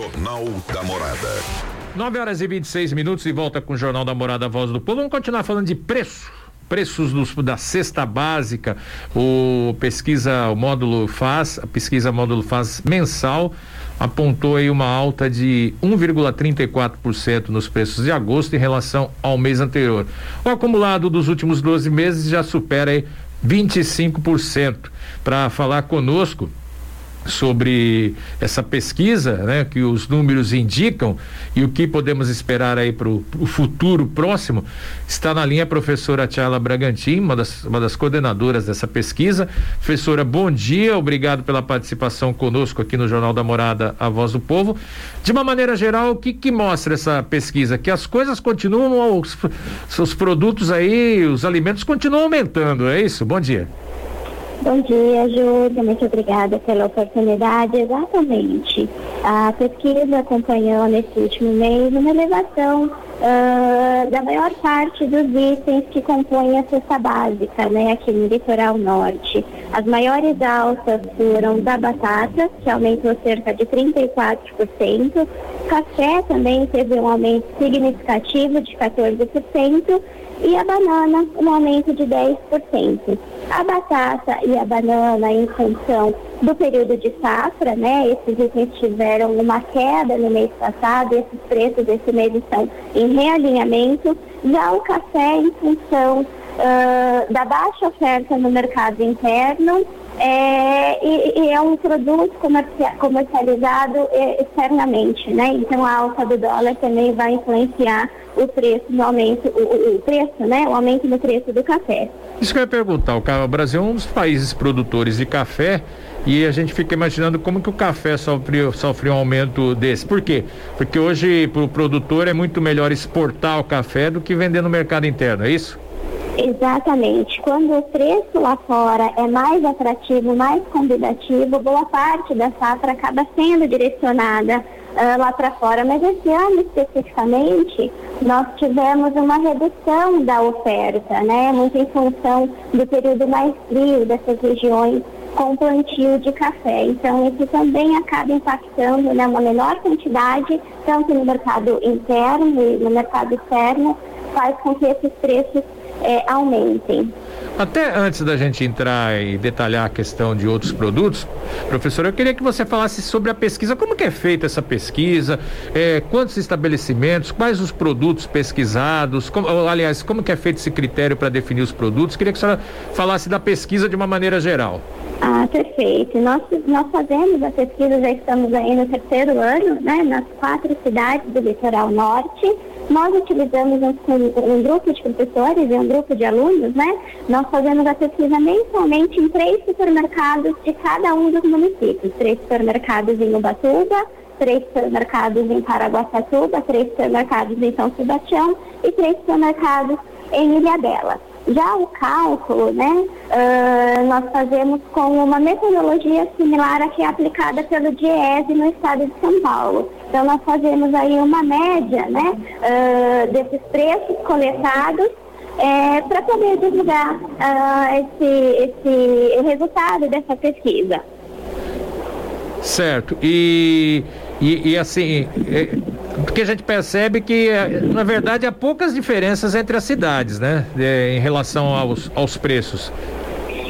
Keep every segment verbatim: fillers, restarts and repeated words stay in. Jornal da Morada. nove horas e vinte e seis minutos, e volta com o Jornal da Morada, Voz do Povo. Vamos continuar falando de preço. Preços dos, da cesta básica. O pesquisa, o módulo faz, a pesquisa módulo faz mensal, apontou aí uma alta de um vírgula trinta e quatro por cento nos preços de agosto em relação ao mês anterior. O acumulado dos últimos doze meses já supera aí vinte e cinco por cento. Para falar conosco sobre essa pesquisa, né, que os números indicam e o que podemos esperar aí para o futuro próximo, está na linha a professora Thayla Bragantin, uma das, uma das coordenadoras dessa pesquisa. Professora, bom dia, obrigado pela participação conosco aqui no Jornal da Morada, a Voz do Povo. De uma maneira geral, o que que mostra essa pesquisa? Que as coisas continuam, os, os produtos aí, os alimentos continuam aumentando, é isso? Bom dia. Bom dia, Júlia. Muito obrigada pela oportunidade. Exatamente. A pesquisa acompanhou nesse último mês uma elevação uh, da maior parte dos itens que compõem a cesta básica, né, aqui no Litoral Norte. As maiores altas foram da batata, que aumentou cerca de trinta e quatro por cento. Café também teve um aumento significativo de quatorze por cento. E a banana, um aumento de dez por cento. A batata e a banana, em função do período de safra, né? Esses itens tiveram uma queda no mês passado, esses preços desse mês estão em realinhamento. Já o café, em função uh, da baixa oferta no mercado interno, é, e, e é um produto comercializado externamente, né? Então a alta do dólar também vai influenciar o preço no aumento, o, o preço, né? O aumento no preço do café. Isso que eu ia perguntar, o Brasil é um dos países produtores de café e a gente fica imaginando como que o café sofreu, sofreu um aumento desse. Por quê? Porque hoje para o produtor é muito melhor exportar o café do que vender no mercado interno, é isso? Exatamente. Quando o preço lá fora é mais atrativo, mais convidativo, boa parte da safra acaba sendo direcionada uh, lá para fora. Mas esse ano especificamente, nós tivemos uma redução da oferta, né? Muito em função do período mais frio dessas regiões com plantio de café. Então, isso também acaba impactando, né, uma menor quantidade, tanto no mercado interno e no mercado externo, faz com que esses preços É, aumentem. Até antes da gente entrar e detalhar a questão de outros produtos, professor, eu queria que você falasse sobre a pesquisa, como que é feita essa pesquisa, é, quantos estabelecimentos, quais os produtos pesquisados, como, aliás, como que é feito esse critério para definir os produtos? Queria que a senhora falasse da pesquisa de uma maneira geral. Ah, perfeito. Nós, nós fazemos a pesquisa, já estamos aí no terceiro ano, né, nas quatro cidades do Litoral Norte. Nós utilizamos um, um grupo de professores e um grupo de alunos, né? Nós fazemos a pesquisa mensalmente em três supermercados de cada um dos municípios. Três supermercados em Ubatuba, três supermercados em Paraguaçatuba, três supermercados em São Sebastião e três supermercados em Ilhabela. Já o cálculo, né, uh, nós fazemos com uma metodologia similar à que é aplicada pelo DIEESE no estado de São Paulo. Então, nós fazemos aí uma média, né, uh, desses preços coletados, é, para poder divulgar uh, esse, esse resultado dessa pesquisa. Certo. E, e, e assim... É... Porque a gente percebe que, na verdade, há poucas diferenças entre as cidades, né? É, em relação aos, aos preços.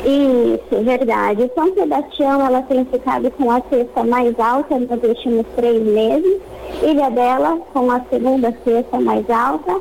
Isso, verdade. São Sebastião, ela tem ficado com a cesta mais alta nos últimos três meses. Ilhabela, com a segunda cesta mais alta.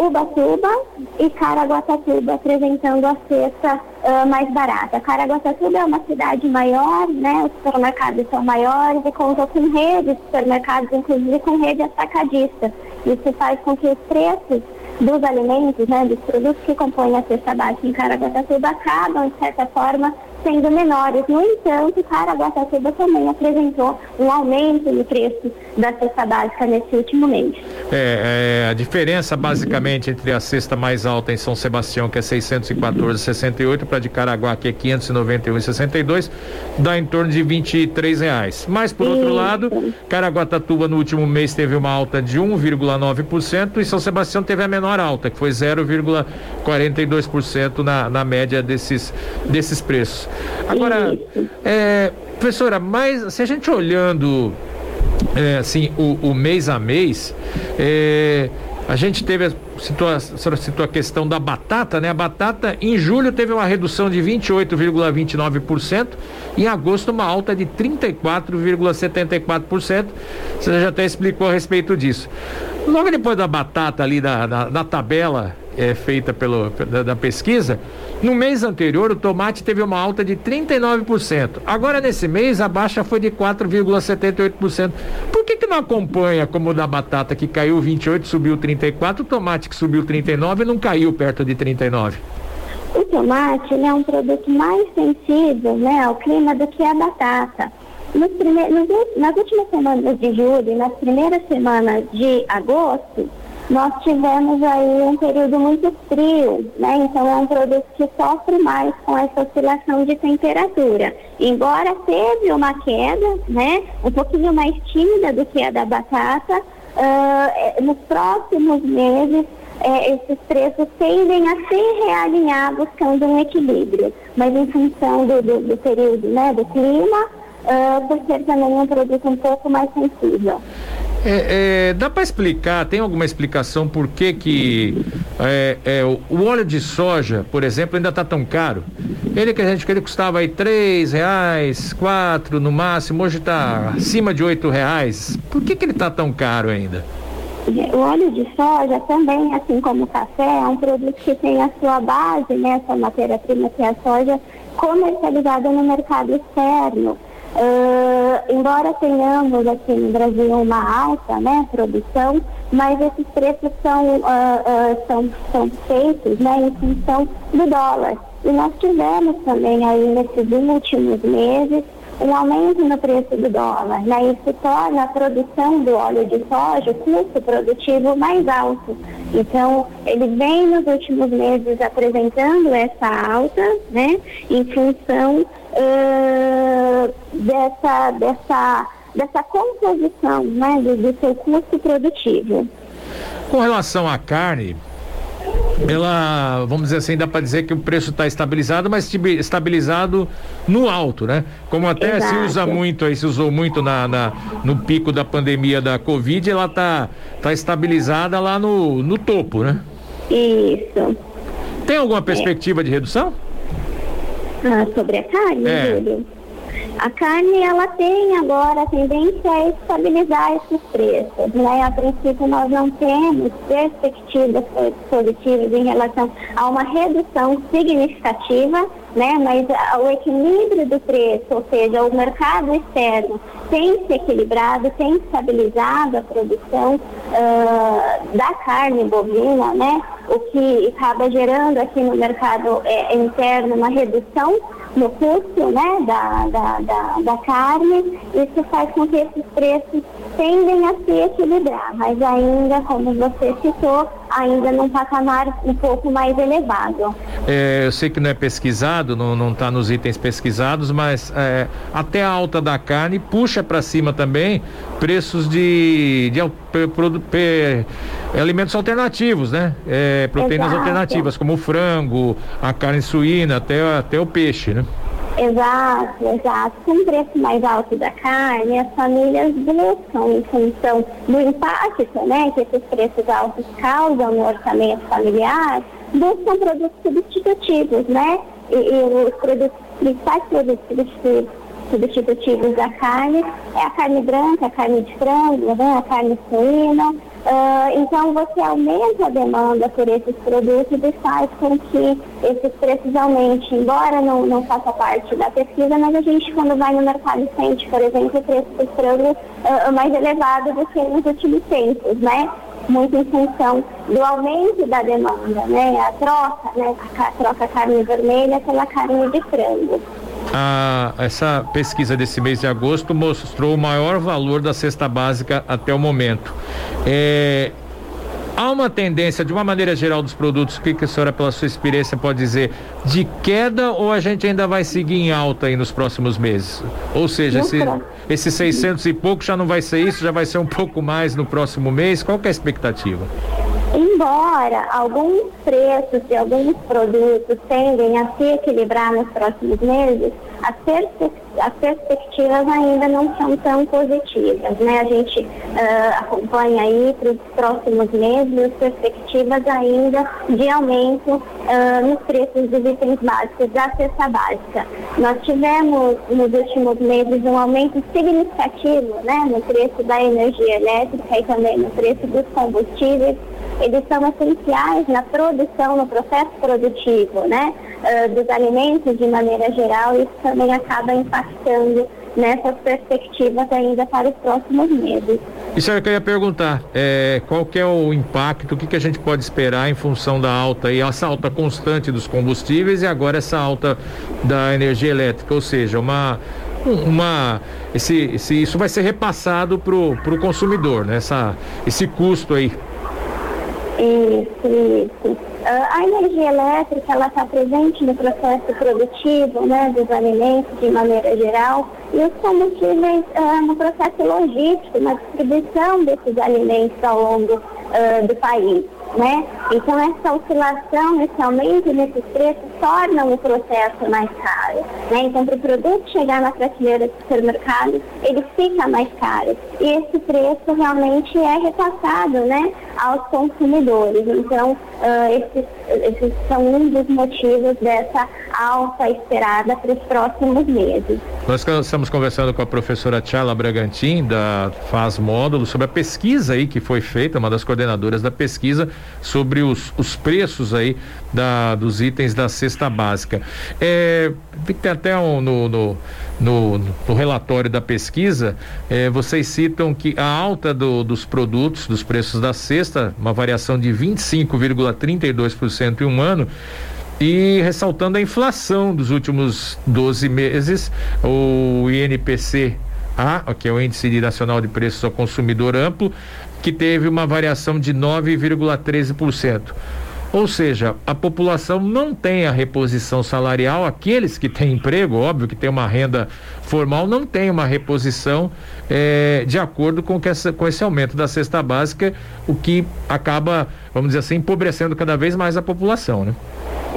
Ubatuba e Caraguatatuba apresentando a cesta uh, mais barata. Caraguatatuba é uma cidade maior, né? Os supermercados são maiores e contam com redes, supermercados inclusive com rede atacadista. Isso faz com que os preços dos alimentos, né, dos produtos que compõem a cesta básica em Caraguatatuba acabam, de certa forma, sendo menores. No entanto, Caraguatatuba também apresentou um aumento no preço da cesta básica nesse último mês. É, é, a diferença basicamente entre a cesta mais alta em São Sebastião, que é seiscentos e quatorze reais e sessenta e oito centavos, para de Caraguá, que é quinhentos e noventa e um reais e sessenta e dois centavos, dá em torno de vinte e três reais. Mas, por outro Isso. lado, Caraguatatuba no último mês teve uma alta de um vírgula nove por cento e São Sebastião teve a menor alta, que foi zero vírgula quarenta e dois por cento na, na média desses, desses preços. Agora, é, professora, mas se a gente olhando é, assim, o, o mês a mês, é, a gente teve a situação, citou a questão da batata, né? A batata em julho teve uma redução de vinte e oito vírgula vinte e nove por cento, e em agosto uma alta de trinta e quatro vírgula setenta e quatro por cento. Você já até explicou a respeito disso. Logo depois da batata ali da, da, da tabela é, feita pelo, da, da pesquisa, no mês anterior o tomate teve uma alta de trinta e nove por cento. Agora nesse mês a baixa foi de quatro vírgula setenta e oito por cento. Por que que não acompanha como o da batata, que caiu vinte e oito, subiu trinta e quatro, o tomate que subiu trinta e nove não caiu perto de trinta e nove? O tomate, ele é um produto mais sensível, né, ao clima do que a batata. Nos primeiros, nos, nas últimas semanas de julho e nas primeiras semanas de agosto, nós tivemos aí um período muito frio, né? Então é um produto que sofre mais com essa oscilação de temperatura. Embora teve uma queda, né, um pouquinho mais tímida do que a da batata, uh, nos próximos meses, É, esses preços tendem a se realinhar buscando um equilíbrio, mas em função do, do, do período, né, do clima, uh, por ser também um produto um pouco mais sensível. É, é, dá para explicar, tem alguma explicação por que que é, é, o óleo de soja, por exemplo, ainda está tão caro? Ele que a gente ele custava aí três reais, quatro no máximo, hoje está acima de oito reais. Por que que ele está tão caro ainda? O óleo de soja também, assim como o café, é um produto que tem a sua base, né, sua matéria-prima, que é a soja, comercializada no mercado externo. Uh, embora tenhamos aqui no Brasil uma alta, né, produção, mas esses preços são, uh, uh, são, são feitos, né, em função do dólar. E nós tivemos também aí nesses últimos meses um aumento no preço do dólar, né? Isso torna a produção do óleo de soja, o custo produtivo, mais alto. Então, ele vem nos últimos meses apresentando essa alta, né? Em função uh, dessa, dessa, dessa composição, né? Do, do seu custo produtivo. Com relação à carne, ela, vamos dizer assim, dá para dizer que o preço está estabilizado, mas estabilizado no alto, né? Como até Exato. se usa muito aí, se usou muito na, na, no pico da pandemia da Covid, ela está tá estabilizada lá no, no topo, né? Isso. Tem alguma perspectiva é. de redução? Ah, sobre a carne, é. Júlio? A carne, ela tem agora a tendência a estabilizar esses preços, né? A princípio, nós não temos perspectivas positivas em relação a uma redução significativa, né? Mas o equilíbrio do preço, ou seja, o mercado externo tem se equilibrado, tem estabilizado a produção uh, da carne bovina, né? O que acaba gerando aqui no mercado eh, interno uma redução no custo, né, da, da, da, da carne. Isso faz com que esses preços tendem a se equilibrar, mas ainda, como você citou, ainda num patamar um pouco mais elevado. É, eu sei que não é pesquisado, não está nos itens pesquisados, mas é, até a alta da carne puxa para cima também preços de, de, de, de alimentos alternativos, né? É, proteínas Exato. alternativas, como o frango, a carne suína, até, até o peixe, né? Exato, exato. Com o preço mais alto da carne, as famílias buscam, em função do impacto, né, que esses preços altos causam no orçamento familiar, buscam produtos substitutivos, né? E, e os produtos, principais produtos substitutivos da carne é a carne branca, a carne de frango, né, a carne suína. Uh, então você aumenta a demanda por esses produtos e faz com que esses preços aumentem, embora não, não faça parte da pesquisa, mas a gente, quando vai no mercado, sente, por exemplo, o preço do frango uh, mais elevado do que nos últimos tempos, né? Muito em função do aumento da demanda, né? A troca, né? A troca carne vermelha pela carne de frango. Ah, essa pesquisa desse mês de agosto mostrou o maior valor da cesta básica até o momento. É, há uma tendência, de uma maneira geral, dos produtos, o que, que a senhora, pela sua experiência, pode dizer, de queda, ou a gente ainda vai seguir em alta aí nos próximos meses? Ou seja, esse, esses seiscentos e pouco já não vai ser isso, já vai ser um pouco mais no próximo mês? Qual que é a expectativa? Embora alguns preços de alguns produtos tendem a se equilibrar nos próximos meses, as, perspe- as perspectivas ainda não são tão positivas, né? A gente uh, acompanha aí para os próximos meses as perspectivas ainda de aumento uh, nos preços dos itens básicos da cesta básica. Nós tivemos nos últimos meses um aumento significativo, né, no preço da energia elétrica e também no preço dos combustíveis. Eles são essenciais na produção, no processo produtivo, né, uh, dos alimentos de maneira geral. Isso também acaba impactando nessas perspectivas ainda para os próximos meses. E, senhora, eu queria perguntar, é, qual que é o impacto, o que, que a gente pode esperar em função da alta, e essa alta constante dos combustíveis e agora essa alta da energia elétrica, ou seja, uma... Uma, esse, esse, isso vai ser repassado para o consumidor, né? Essa, esse custo aí. Isso, isso. A energia elétrica, ela está presente no processo produtivo, né, dos alimentos de maneira geral, e os combustíveis uh, no processo logístico, na distribuição desses alimentos ao longo uh, do país, né? Então, essa oscilação, esse aumento nesses preços tornam o processo mais caro, né? Então, para o produto chegar na prateleira do supermercado, ele fica mais caro. E esse preço realmente é repassado, né, aos consumidores. Então, uh, esses, esses são um dos motivos dessa alta esperada para os próximos meses. Nós estamos conversando com a professora Thayla Bragantin, da Faz Módulo, sobre a pesquisa aí que foi feita, uma das coordenadoras da pesquisa, sobre os, os preços aí da, dos itens da cesta básica. É, tem até um, no, no, no, no relatório da pesquisa, é, vocês citam que a alta do, dos produtos, dos preços da cesta, uma variação de vinte e cinco vírgula trinta e dois por cento em um ano, e ressaltando a inflação dos últimos doze meses, o I N P C A, que é o Índice Nacional de Preços ao Consumidor Amplo, que teve uma variação de nove vírgula treze por cento. Ou seja, a população não tem a reposição salarial, aqueles que têm emprego, óbvio que tem uma renda formal, não tem uma reposição eh, de acordo com, que essa, com esse aumento da cesta básica, o que acaba, vamos dizer assim, empobrecendo cada vez mais a população, né?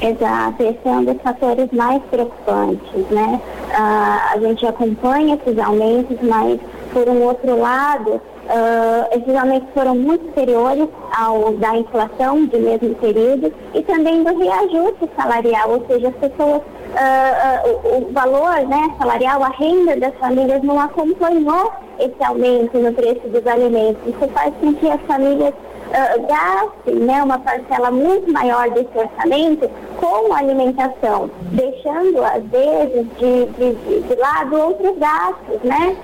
Exato, esse é um dos fatores mais preocupantes, né? Uh, a gente acompanha esses aumentos, mas por um outro lado, Uh, esses aumentos foram muito superiores ao da inflação de mesmo período e também do reajuste salarial, ou seja, as pessoas, uh, uh, o valor, né, salarial, a renda das famílias não acompanhou esse aumento no preço dos alimentos. Isso faz com que as famílias Uh, gastem, né, uma parcela muito maior desse orçamento com alimentação, deixando, às vezes, de, de, de lado outros gastos, né,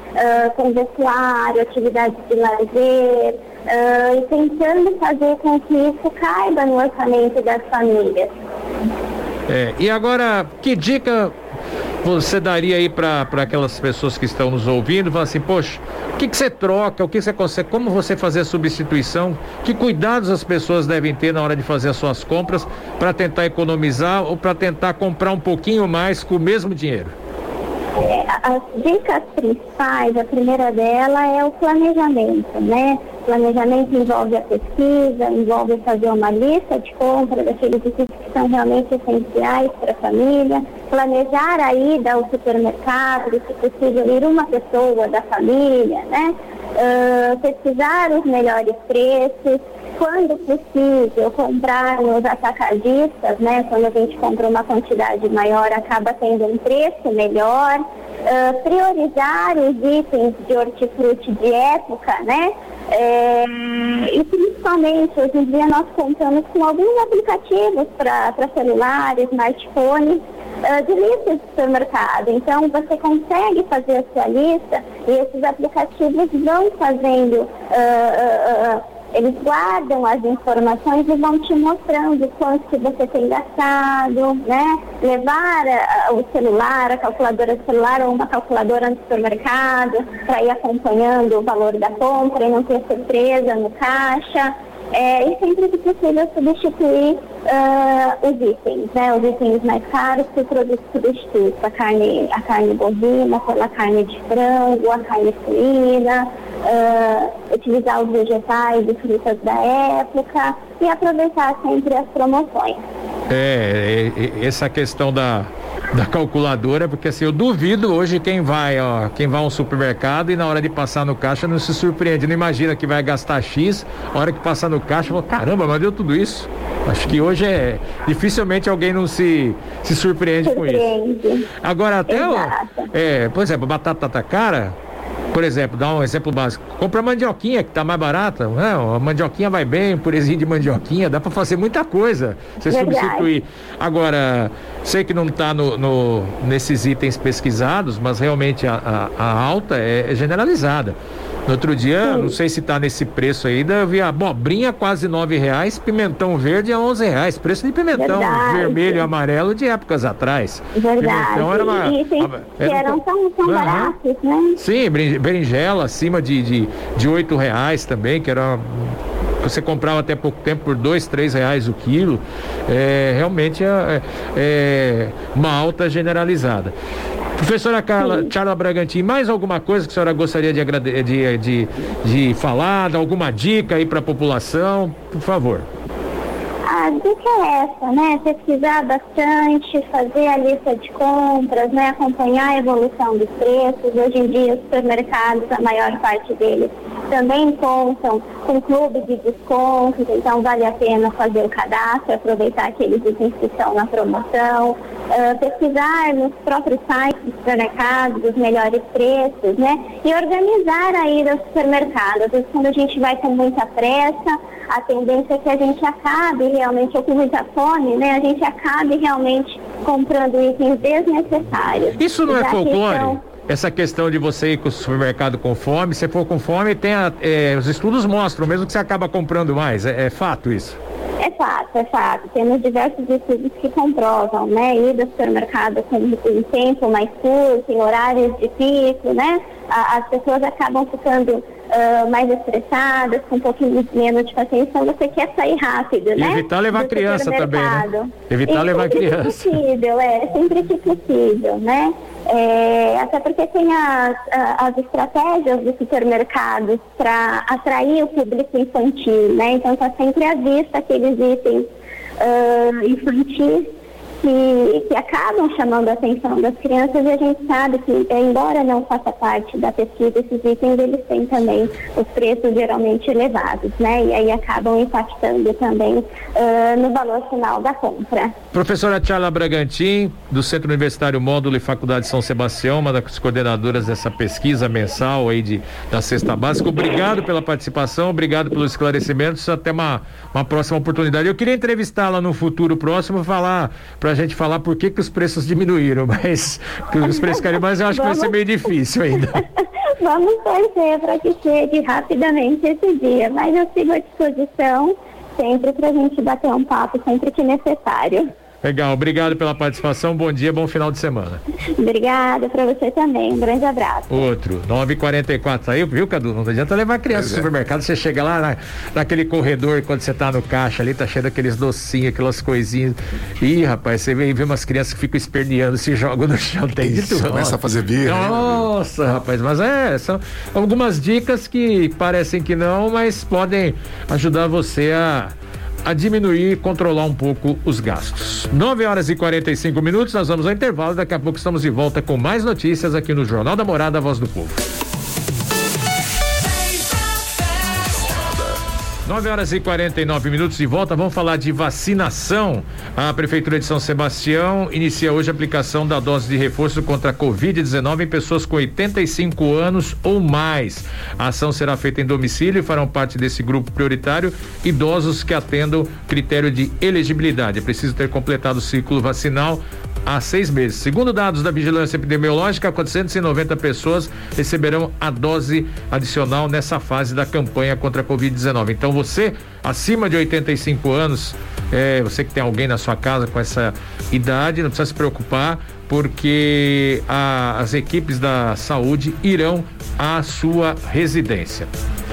uh, com vestuário, atividades de lazer, uh, e tentando fazer com que isso caiba no orçamento das famílias. É, e agora, que dica você daria aí para aquelas pessoas que estão nos ouvindo, falar assim, poxa, o que, que você troca, o que você consegue, como você fazer a substituição, que cuidados as pessoas devem ter na hora de fazer as suas compras para tentar economizar ou para tentar comprar um pouquinho mais com o mesmo dinheiro? É, as dicas principais, a primeira dela é o planejamento, né? O planejamento envolve a pesquisa, envolve fazer uma lista de compra daqueles itens que são realmente essenciais para a família, planejar a ida ao supermercado, se possível ir uma pessoa da família, né? Uh, pesquisar os melhores preços, quando possível comprar nos atacadistas, né? Quando a gente compra uma quantidade maior, acaba tendo um preço melhor. Uh, priorizar os itens de hortifruti de época, né? É, e principalmente hoje em dia nós contamos com alguns aplicativos para celular, smartphone, uh, de lista de supermercado. Então você consegue fazer a sua lista e esses aplicativos vão fazendo, uh, uh, uh, eles guardam as informações e vão te mostrando quanto que você tem gastado, né? Levar uh, o celular, a calculadora do celular ou uma calculadora no supermercado para ir acompanhando o valor da compra e não ter surpresa no caixa. É, e sempre que possível substituir uh, os itens, né? Os itens mais caros por produtos substitutos, a carne, a carne bovina pela carne de frango, a carne suína, uh, utilizar os vegetais e frutas da época e aproveitar sempre as promoções. É, essa questão da, da calculadora, porque assim, eu duvido hoje quem vai, ó, quem vai a um supermercado e na hora de passar no caixa não se surpreende, não imagina que vai gastar X, a hora que passar no caixa, fala, caramba, mas deu tudo isso. Acho que hoje é, dificilmente alguém não se, se surpreende, surpreende com isso. Agora até, ó, é, por exemplo, batata tá cara, por exemplo, dá um exemplo básico, compra mandioquinha que tá mais barata, né? A mandioquinha vai bem, um purezinho de mandioquinha, dá para fazer muita coisa, você Verdade. substituir. Agora, sei que não tá no, no, nesses itens pesquisados, mas realmente a, a, a alta é, é generalizada. No outro dia, Sim. não sei se tá nesse preço ainda, eu vi abobrinha quase nove reais, pimentão verde a onze reais, preço de pimentão Verdade. vermelho e amarelo de épocas atrás. Verdade. Pimentão era uma... E esses era eram um... tão, tão uhum. baratos, né? Sim, berinjela acima de, de, de oito reais também, que era... você comprava até pouco tempo por dois, três reais o quilo, é, realmente é, é uma alta generalizada. Professora Carla, Thayla Bragantin, mais alguma coisa que a senhora gostaria de, agrade... de, de, de falar, dar alguma dica aí para a população, por favor? A dica é essa, né? Pesquisar bastante, fazer a lista de compras, né? Acompanhar a evolução dos preços. Hoje em dia, os supermercados, a maior parte deles, também contam com clubes de descontos, então vale a pena fazer o cadastro, aproveitar aqueles itens que estão na promoção, uh, pesquisar nos próprios sites dos supermercados os melhores preços, né? E organizar a ida aos supermercados. Às vezes, quando a gente vai com muita pressa, a tendência é que a gente acabe realmente, ou com muita fome, né? A gente acabe realmente comprando itens desnecessários. Isso não é folclore? Questão... Essa questão de você ir com o supermercado com fome, se for com fome, tem a, é, os estudos mostram, mesmo que você acaba comprando mais, é, é fato isso? É fato, é fato. Temos diversos estudos que comprovam, né? Ir ao supermercado com um tempo mais curto, em horários de pico, né? A, as pessoas acabam ficando Uh, mais estressadas, com um pouquinho menos de paciência, então você quer sair rápido, né? E evitar levar do criança também, né? Evitar e levar criança. Sempre que possível, é, sempre que possível, né? É, até porque tem as, as estratégias dos supermercados para atrair o público infantil, né? Então está sempre à vista aqueles itens uh, infantis Que, que acabam chamando a atenção das crianças, e a gente sabe que, embora não faça parte da pesquisa, esses itens eles têm também os preços geralmente elevados, né? E aí acabam impactando também uh, no valor final da compra. Professora Thayla Bragantin, do Centro Universitário Módulo e Faculdade São Sebastião, uma das coordenadoras dessa pesquisa mensal aí de, da Cesta Básica, obrigado pela participação, obrigado pelos esclarecimentos, até uma, uma próxima oportunidade. Eu queria entrevistá-la no futuro próximo, falar pra a gente falar por que que os preços diminuíram, mas os preços caíram, mas eu acho Vamos. que vai ser meio difícil ainda. Vamos torcer para que chegue rapidamente esse dia, mas eu sigo à disposição sempre para a gente bater um papo sempre que necessário. Legal, obrigado pela participação, bom dia, bom final de semana. Obrigada, pra você também, um grande abraço. Outro, nove e quarenta e quatro, aí, viu, Cadu? Não adianta levar a criança é, no supermercado, você chega lá na, naquele corredor, quando você tá no caixa ali, tá cheio daqueles docinhos, aquelas coisinhas. Ih, rapaz, você vê, vê umas crianças que ficam esperneando, se jogam no chão, tem de tudo. Começa a fazer birra. Nossa, né? Rapaz, mas é, são algumas dicas que parecem que não, mas podem ajudar você a a diminuir e controlar um pouco os gastos. nove horas e quarenta e cinco minutos, nós vamos ao intervalo, daqui a pouco estamos de volta com mais notícias aqui no Jornal da Morada, a Voz do Povo. nove horas e quarenta e nove minutos de volta, vamos falar de vacinação. A Prefeitura de São Sebastião inicia hoje a aplicação da dose de reforço contra a covid dezenove em pessoas com oitenta e cinco anos ou mais. A ação será feita em domicílio e farão parte desse grupo prioritário idosos que atendam critério de elegibilidade. É preciso ter completado o ciclo vacinal há seis meses. Segundo dados da Vigilância Epidemiológica, quatrocentas e noventa pessoas receberão a dose adicional nessa fase da campanha contra a covid dezenove. Então, você, acima de oitenta e cinco anos, é, você que tem alguém na sua casa com essa idade, não precisa se preocupar, porque a, as equipes da saúde irão à sua residência.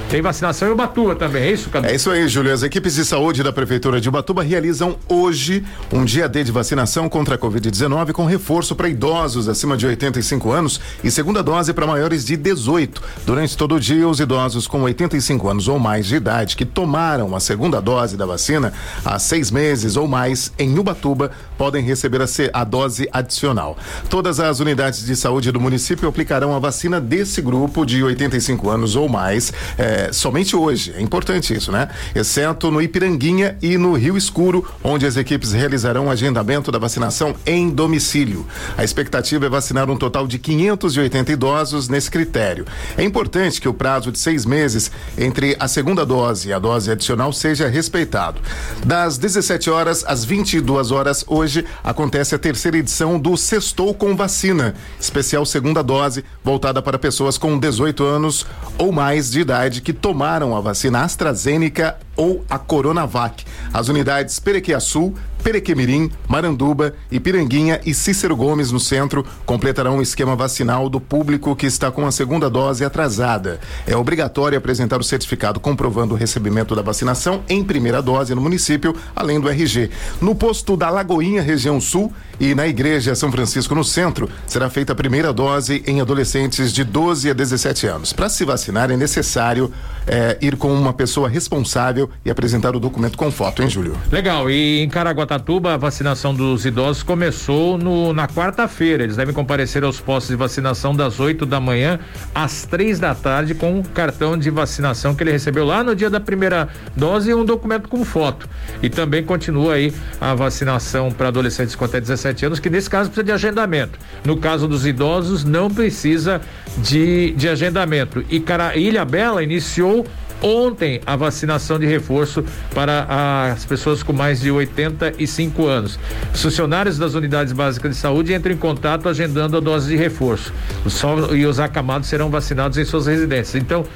Tem vacinação em Ubatuba também, é isso, Cadu? É isso aí, Júlio. As equipes de saúde da Prefeitura de Ubatuba realizam hoje um dia D de vacinação contra a covid dezenove com reforço para idosos acima de oitenta e cinco anos e segunda dose para maiores de dezoito. Durante todo o dia, os idosos com oitenta e cinco anos ou mais de idade que tomaram a segunda dose da vacina há seis meses ou mais em Ubatuba podem receber a, a dose adicional. Todas as unidades de saúde do município aplicarão a vacina desse grupo de oitenta e cinco anos ou mais é, somente hoje, é importante isso, né? Exceto no Piranguinha e no Rio Escuro, onde as equipes realizarão o agendamento da vacinação em domicílio. A expectativa é vacinar um total de quinhentos e oitenta idosos nesse critério. É importante que o prazo de seis meses entre a segunda dose e a dose adicional seja respeitado. Das dezessete horas às vinte e duas horas hoje acontece a terceira edição do Sextou com Vacina, especial segunda dose voltada para pessoas com dezoito anos ou mais de idade que tomaram a vacina AstraZeneca ou a Coronavac. As unidades Perequê-Açu, Perequemirim, Maranduba, Piranguinha e Cícero Gomes no centro completarão o esquema vacinal do público que está com a segunda dose atrasada. É obrigatório apresentar o certificado comprovando o recebimento da vacinação em primeira dose no município, além do R G. No posto da Lagoinha, região sul, e na igreja São Francisco no centro, será feita a primeira dose em adolescentes de doze a dezessete anos. Para se vacinar é necessário é, ir com uma pessoa responsável e apresentar o documento com foto, hein, Júlio? Legal, e em Caraguatatuba a vacinação dos idosos começou no, na quarta-feira. Eles devem comparecer aos postos de vacinação das oito da manhã às três da tarde com o cartão de vacinação que ele recebeu lá no dia da primeira dose e um documento com foto. E também continua aí a vacinação para adolescentes com até dezessete anos, que nesse caso precisa de agendamento. No caso dos idosos, não precisa de, de agendamento. E Cara, Ilhabela iniciou ontem a vacinação de reforço para as pessoas com mais de oitenta e cinco anos. Os funcionários das unidades básicas de saúde entram em contato agendando a dose de reforço. Só e os acamados serão vacinados em suas residências. Então,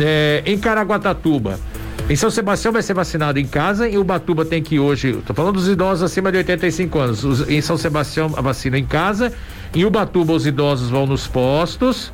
é, em Caraguatatuba, em São Sebastião vai ser vacinado em casa, e Ubatuba tem que ir hoje, tô falando dos idosos acima de oitenta e cinco anos, os, em São Sebastião a vacina em casa, em Ubatuba os idosos vão nos postos,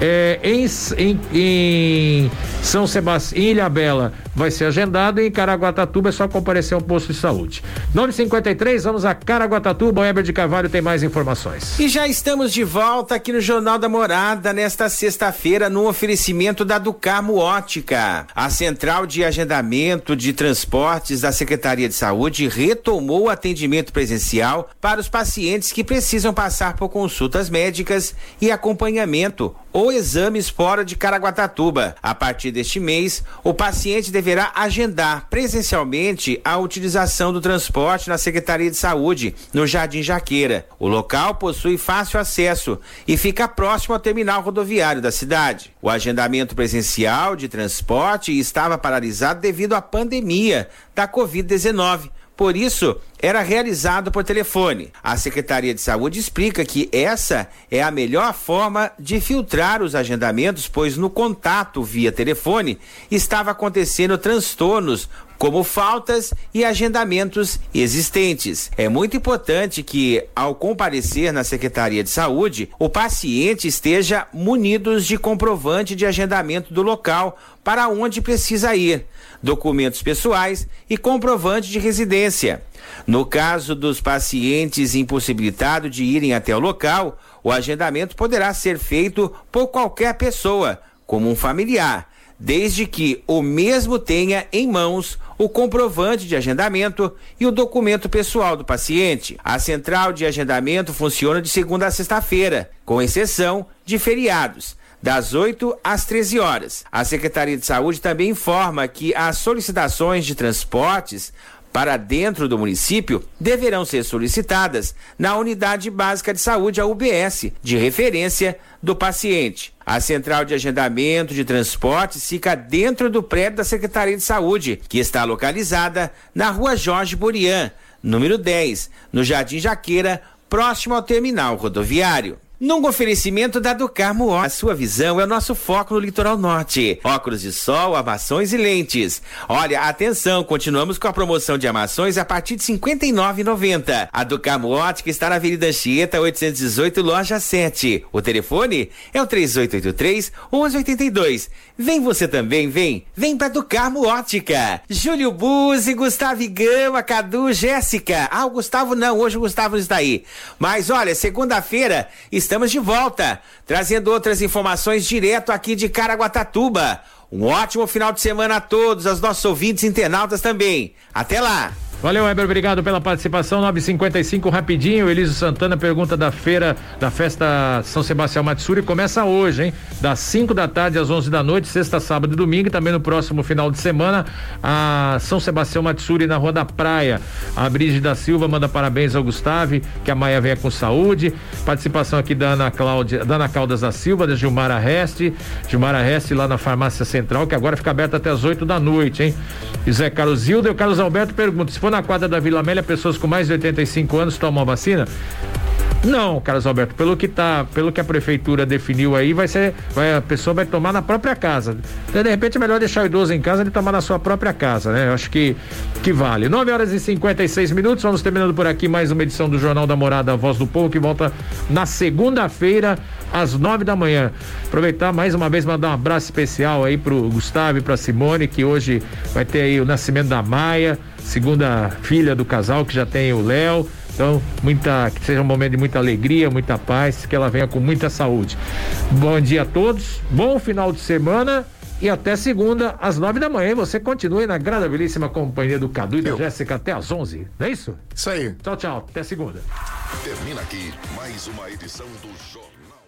é, em, em, em São Sebastião, em Ilhabela vai ser agendado, e em Caraguatatuba é só comparecer a um posto de saúde. nove e cinquenta e três, vamos a Caraguatatuba, o Heber de Carvalho tem mais informações. E já estamos de volta aqui no Jornal da Morada, nesta sexta-feira, no oferecimento da Ducarmo Ótica. A central de agendamento de transportes da Secretaria de Saúde retomou o atendimento presencial para os pacientes que precisam passar por consultas médicas e acompanhamento ou exames fora de Caraguatatuba. A partir deste mês, o paciente deverá agendar presencialmente a utilização do transporte na Secretaria de Saúde, no Jardim Jaqueira. O local possui fácil acesso e fica próximo ao terminal rodoviário da cidade. O agendamento presencial de transporte estava paralisado devido à pandemia da covid dezenove. Por isso, era realizado por telefone. A Secretaria de Saúde explica que essa é a melhor forma de filtrar os agendamentos, pois no contato via telefone estava acontecendo transtornos como faltas e agendamentos existentes. É muito importante que, ao comparecer na Secretaria de Saúde, o paciente esteja munido de comprovante de agendamento do local para onde precisa ir, documentos pessoais e comprovante de residência. No caso dos pacientes impossibilitados de irem até o local, o agendamento poderá ser feito por qualquer pessoa, como um familiar, desde que o mesmo tenha em mãos o comprovante de agendamento e o documento pessoal do paciente. A central de agendamento funciona de segunda a sexta-feira, com exceção de feriados, das oito às treze horas. A Secretaria de Saúde também informa que as solicitações de transportes para dentro do município deverão ser solicitadas na Unidade Básica de Saúde, a U B S, de referência do paciente. A central de agendamento de transportes fica dentro do prédio da Secretaria de Saúde, que está localizada na Rua Jorge Burian, número dez, no Jardim Jaqueira, próximo ao terminal rodoviário. num oferecimento da Ducarmo Ótica. A sua visão é o nosso foco no Litoral Norte. Óculos de sol, armações e lentes. Olha, atenção, continuamos com a promoção de armações a partir de cinquenta e nove reais e noventa centavos. A Ducarmo Ótica está na Avenida Xieta, oitocentos e dezoito, loja sete. O telefone é o três oito oito três, um um oito dois. Vem você também, vem. Vem pra Ducarmo Ótica. Júlio Buzzi, Gustavo Gama, Cadu, Jéssica. Ah, o Gustavo não, hoje o Gustavo não está aí. Mas olha, segunda-feira estamos de volta, trazendo outras informações direto aqui de Caraguatatuba. Um ótimo final de semana a todos, aos nossos ouvintes internautas também. Até lá! Valeu, Heber, obrigado pela participação. nove e cinquenta e cinco, rapidinho. Eliso Santana pergunta da feira da festa São Sebastião Matsuri. Começa hoje, hein? Das cinco da tarde às onze da noite, sexta, sábado e domingo. E também no próximo final de semana, a São Sebastião Matsuri na Rua da Praia. A Brígida Silva manda parabéns ao Gustavo, que a Maia venha com saúde. Participação aqui da Ana Cláudia, da Ana Caldas da Silva, da Gilmara Reste. Gilmara Reste lá na Farmácia Central, que agora fica aberta até as oito da noite, hein? E Zé Carlos Zilda e o Carlos Alberto pergunta: se for na quadra da Vila Amélia, pessoas com mais de oitenta e cinco anos tomam a vacina? Não, Carlos Alberto, pelo que tá, pelo que a prefeitura definiu aí, vai ser, vai, a pessoa vai tomar na própria casa. Então, de repente é melhor deixar o idoso em casa, ele tomar na sua própria casa, né? Eu acho que, que vale. nove horas e cinquenta e seis minutos, vamos terminando por aqui mais uma edição do Jornal da Morada, a Voz do Povo, que volta na segunda-feira às nove da manhã. Aproveitar mais uma vez, mandar um abraço especial aí pro Gustavo e pra Simone, que hoje vai ter aí o nascimento da Maia, segunda filha do casal, que já tem o Léo. Então, muita, que seja um momento de muita alegria, muita paz, que ela venha com muita saúde. Bom dia a todos, bom final de semana e até segunda às nove da manhã. E você continue na agradabilíssima companhia do Cadu e da Jéssica até às onze, não é isso? Isso aí. Tchau, tchau, até segunda. Termina aqui mais uma edição do Jornal.